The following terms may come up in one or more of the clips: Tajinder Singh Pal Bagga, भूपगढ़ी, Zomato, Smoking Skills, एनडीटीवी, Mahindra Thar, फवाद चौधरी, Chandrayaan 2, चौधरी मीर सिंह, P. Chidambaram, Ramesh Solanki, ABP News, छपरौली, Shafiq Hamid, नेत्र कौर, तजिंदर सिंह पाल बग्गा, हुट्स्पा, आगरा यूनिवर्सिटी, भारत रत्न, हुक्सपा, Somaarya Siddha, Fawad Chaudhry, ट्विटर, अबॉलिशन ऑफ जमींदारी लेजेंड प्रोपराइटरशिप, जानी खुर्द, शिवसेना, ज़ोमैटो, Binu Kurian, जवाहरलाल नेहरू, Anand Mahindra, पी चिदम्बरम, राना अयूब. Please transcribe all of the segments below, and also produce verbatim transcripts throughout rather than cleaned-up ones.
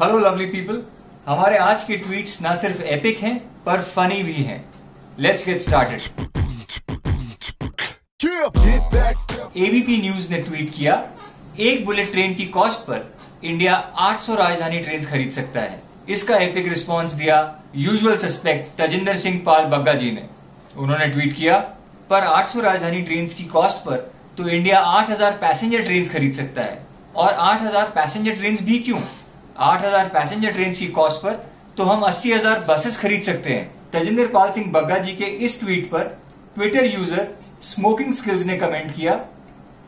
Hello lovely people, हमारे आज के ट्वीट्स ना सिर्फ एपिक हैं पर फनी भी हैं। Let's get started. ABP news ने ट्वीट किया, एक बुलेट ट्रेन की कॉस्ट पर इंडिया आठ सौ राजधानी ट्रेन खरीद सकता है। इसका एपिक रिस्पांस दिया यूजुअल सस्पेक्ट तजिंदर सिंह पाल बग्गा जी ने। उन्होंने ट्वीट किया, पर आठ सौ राजधानी ट्रेन की कॉस्ट पर तो इंडिया आठ हज़ार पैसेंजर ट्रेन खरीद सकता है। और आठ हज़ार पैसेंजर ट्रेन भी क्यों? आठ हज़ार पैसेंजर ट्रेन की कॉस्ट पर तो हम अस्सी हज़ार बसेस खरीद सकते हैं। तजिंदर पाल सिंह बग्गा जी के इस ट्वीट पर ट्विटर यूजर स्मोकिंग स्किल्स ने कमेंट किया,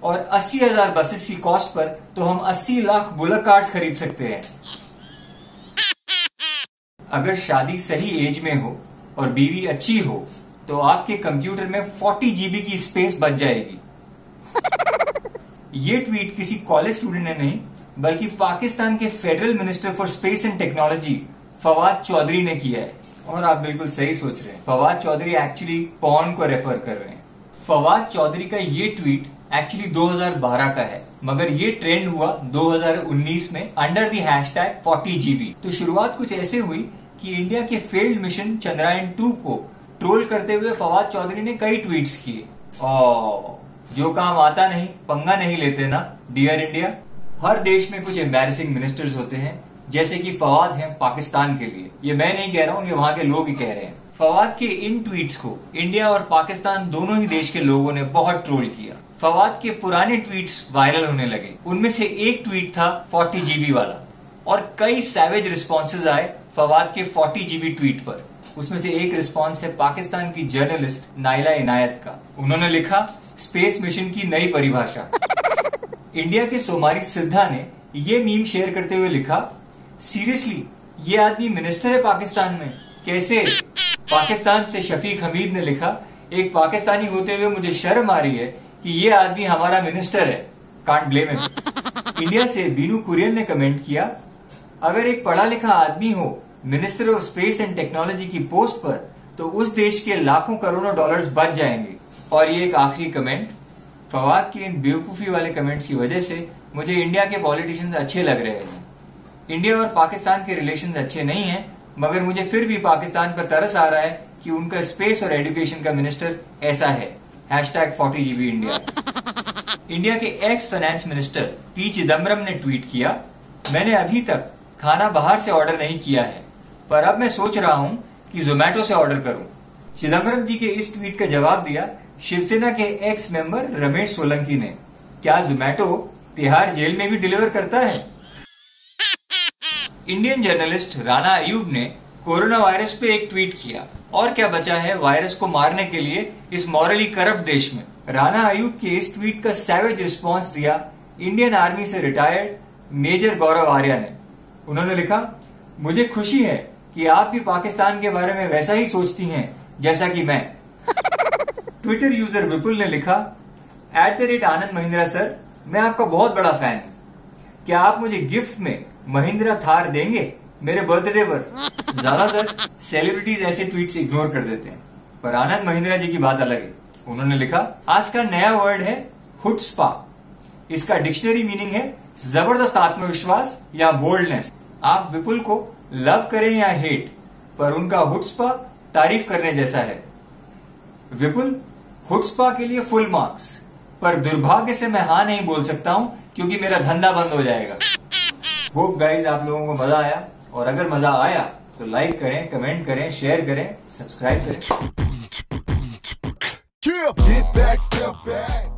और अस्सी हज़ार बसेस की कॉस्ट पर तो हम अस्सी लाख बुलर कार्ड्स खरीद सकते हैं। अगर शादी सही एज में हो और बीवी अच्छी हो तो आपके कंप्यूटर में चालीस जीबी की स्पेस बच जाएगी। ये ट्वीट किसी कॉलेज स्टूडेंट ने नहीं बल्कि पाकिस्तान के federal minister for space and technology फवाद चौधरी ने किया है। और आप बिल्कुल सही सोच रहे हैं, फवाद चौधरी एक्चुअली पॉर्न को रेफर कर रहे हैं। फवाद चौधरी का ये ट्वीट एक्चुअली दो हज़ार बारह का है, मगर ये ट्रेंड हुआ दो हज़ार उन्नीस में अंडर दी हैशटैग चालीस जीबी। तो शुरुआत कुछ ऐसे हुई कि इंडिया के फेल्ड मिशन चंद्रयान टू को ट्रोल करते हुए फवाद चौधरी ने कई ट्वीट्स किए। ओ, जो काम आता नहीं पंगा नहीं लेते ना डियर इंडिया। हर देश में कुछ एम्बैरेसिंग मिनिस्टर्स होते हैं, जैसे कि फवाद हैं पाकिस्तान के लिए। ये मैं नहीं कह रहा हूँ, ये वहाँ के लोग ही कह रहे हैं। फवाद के इन ट्वीट्स को इंडिया और पाकिस्तान दोनों ही देश के लोगों ने बहुत ट्रोल किया। फवाद के पुराने ट्वीट्स वायरल होने लगे। उनमें से एक ट्वीट था चालीस जीबी वाला, और कई सैवेज रिस्पॉन्सेज आए फवाद के चालीस जीबी ट्वीट पर। उसमें से एक रिस्पॉन्स है पाकिस्तान की जर्नलिस्ट नायला इनायत का। उन्होंने लिखा, स्पेस मिशन की नई परिभाषा। इंडिया के सोमारी सिद्धा ने ये मीम शेयर करते हुए लिखा, सीरियसली ये आदमी मिनिस्टर है पाकिस्तान में, कैसे? पाकिस्तान से शफीक हमीद ने लिखा, एक पाकिस्तानी होते हुए मुझे शर्म आ रही है कि ये आदमी हमारा मिनिस्टर है, कांट ब्लेम हिम। इंडिया से बीनू कुरियन ने कमेंट किया, अगर एक पढ़ा लिखा आदमी हो minister of space and technology की पोस्ट पर तो उस देश के लाखों करोड़ों डॉलर्स बच जाएंगे। और ये एक आखिरी कमेंट, फवाद के इन बेवकूफ़ी वाले कमेंट्स की वजह से मुझे इंडिया के पॉलिटिशियंस अच्छे लग रहे हैं। इंडिया और पाकिस्तान के रिलेशंस अच्छे नहीं हैं, मगर मुझे फिर भी पाकिस्तान पर तरस आ रहा है कि उनका स्पेस और एजुकेशन का मिनिस्टर ऐसा है। हैशटैग चालीस जीबी इंडिया। इंडिया के ex finance minister पी चिदम्बरम ने ट्वीट किया, मैंने अभी तक खाना बाहर से ऑर्डर नहीं किया है, पर अब मैं सोच रहा हूँ कि जोमैटो से ऑर्डर करूँ। चिदम्बरम जी के इस ट्वीट का जवाब दिया शिवसेना के एक्स मेंबर रमेश सोलंकी ने, क्या ज़ोमैटो तिहाड़ जेल में भी डिलीवर करता है? इंडियन जर्नलिस्ट राना अयूब ने कोरोना वायरस पे एक ट्वीट किया, और क्या बचा है वायरस को मारने के लिए इस मॉरली करप्ट देश में। राना अयूब के इस ट्वीट का सैवेज रिस्पांस दिया इंडियन आर्मी से रिटायर्ड मेजर गौरव आर्या ने। उन्होंने लिखा, मुझे खुशी है कि आप भी पाकिस्तान के बारे में वैसा ही सोचती हैं जैसा कि मैं। ट्विटर यूजर विपुल ने लिखा, at the rate Anand Mahindra sir, मैं आपका बहुत बड़ा फैन हूँ, क्या आप मुझे गिफ्ट में महिंद्रा थार देंगे मेरे बर्थडे पर? ज्यादातर सेलिब्रिटीज ऐसे ट्वीट्स इग्नोर कर देते हैं, पर आनंद महिंद्रा जी की बात अलग है। उन्होंने लिखा, आज का नया वर्ड है हुट्स्पा। इसका डिक्शनरी मीनिंग है जबरदस्त आत्मविश्वास या बोल्डनेस। आप विपुल को लव करें या हेट, पर उनका हुट्स्पा तारीफ करने जैसा है। विपुल, हुक्सपा के लिए फुल मार्क्स, पर दुर्भाग्य से मैं हाँ नहीं बोल सकता हूँ क्योंकि मेरा धंधा बंद हो जाएगा। होप गाइज आप लोगों को मजा आया, और अगर मजा आया तो लाइक करें, कमेंट करें, शेयर करें, सब्सक्राइब करें।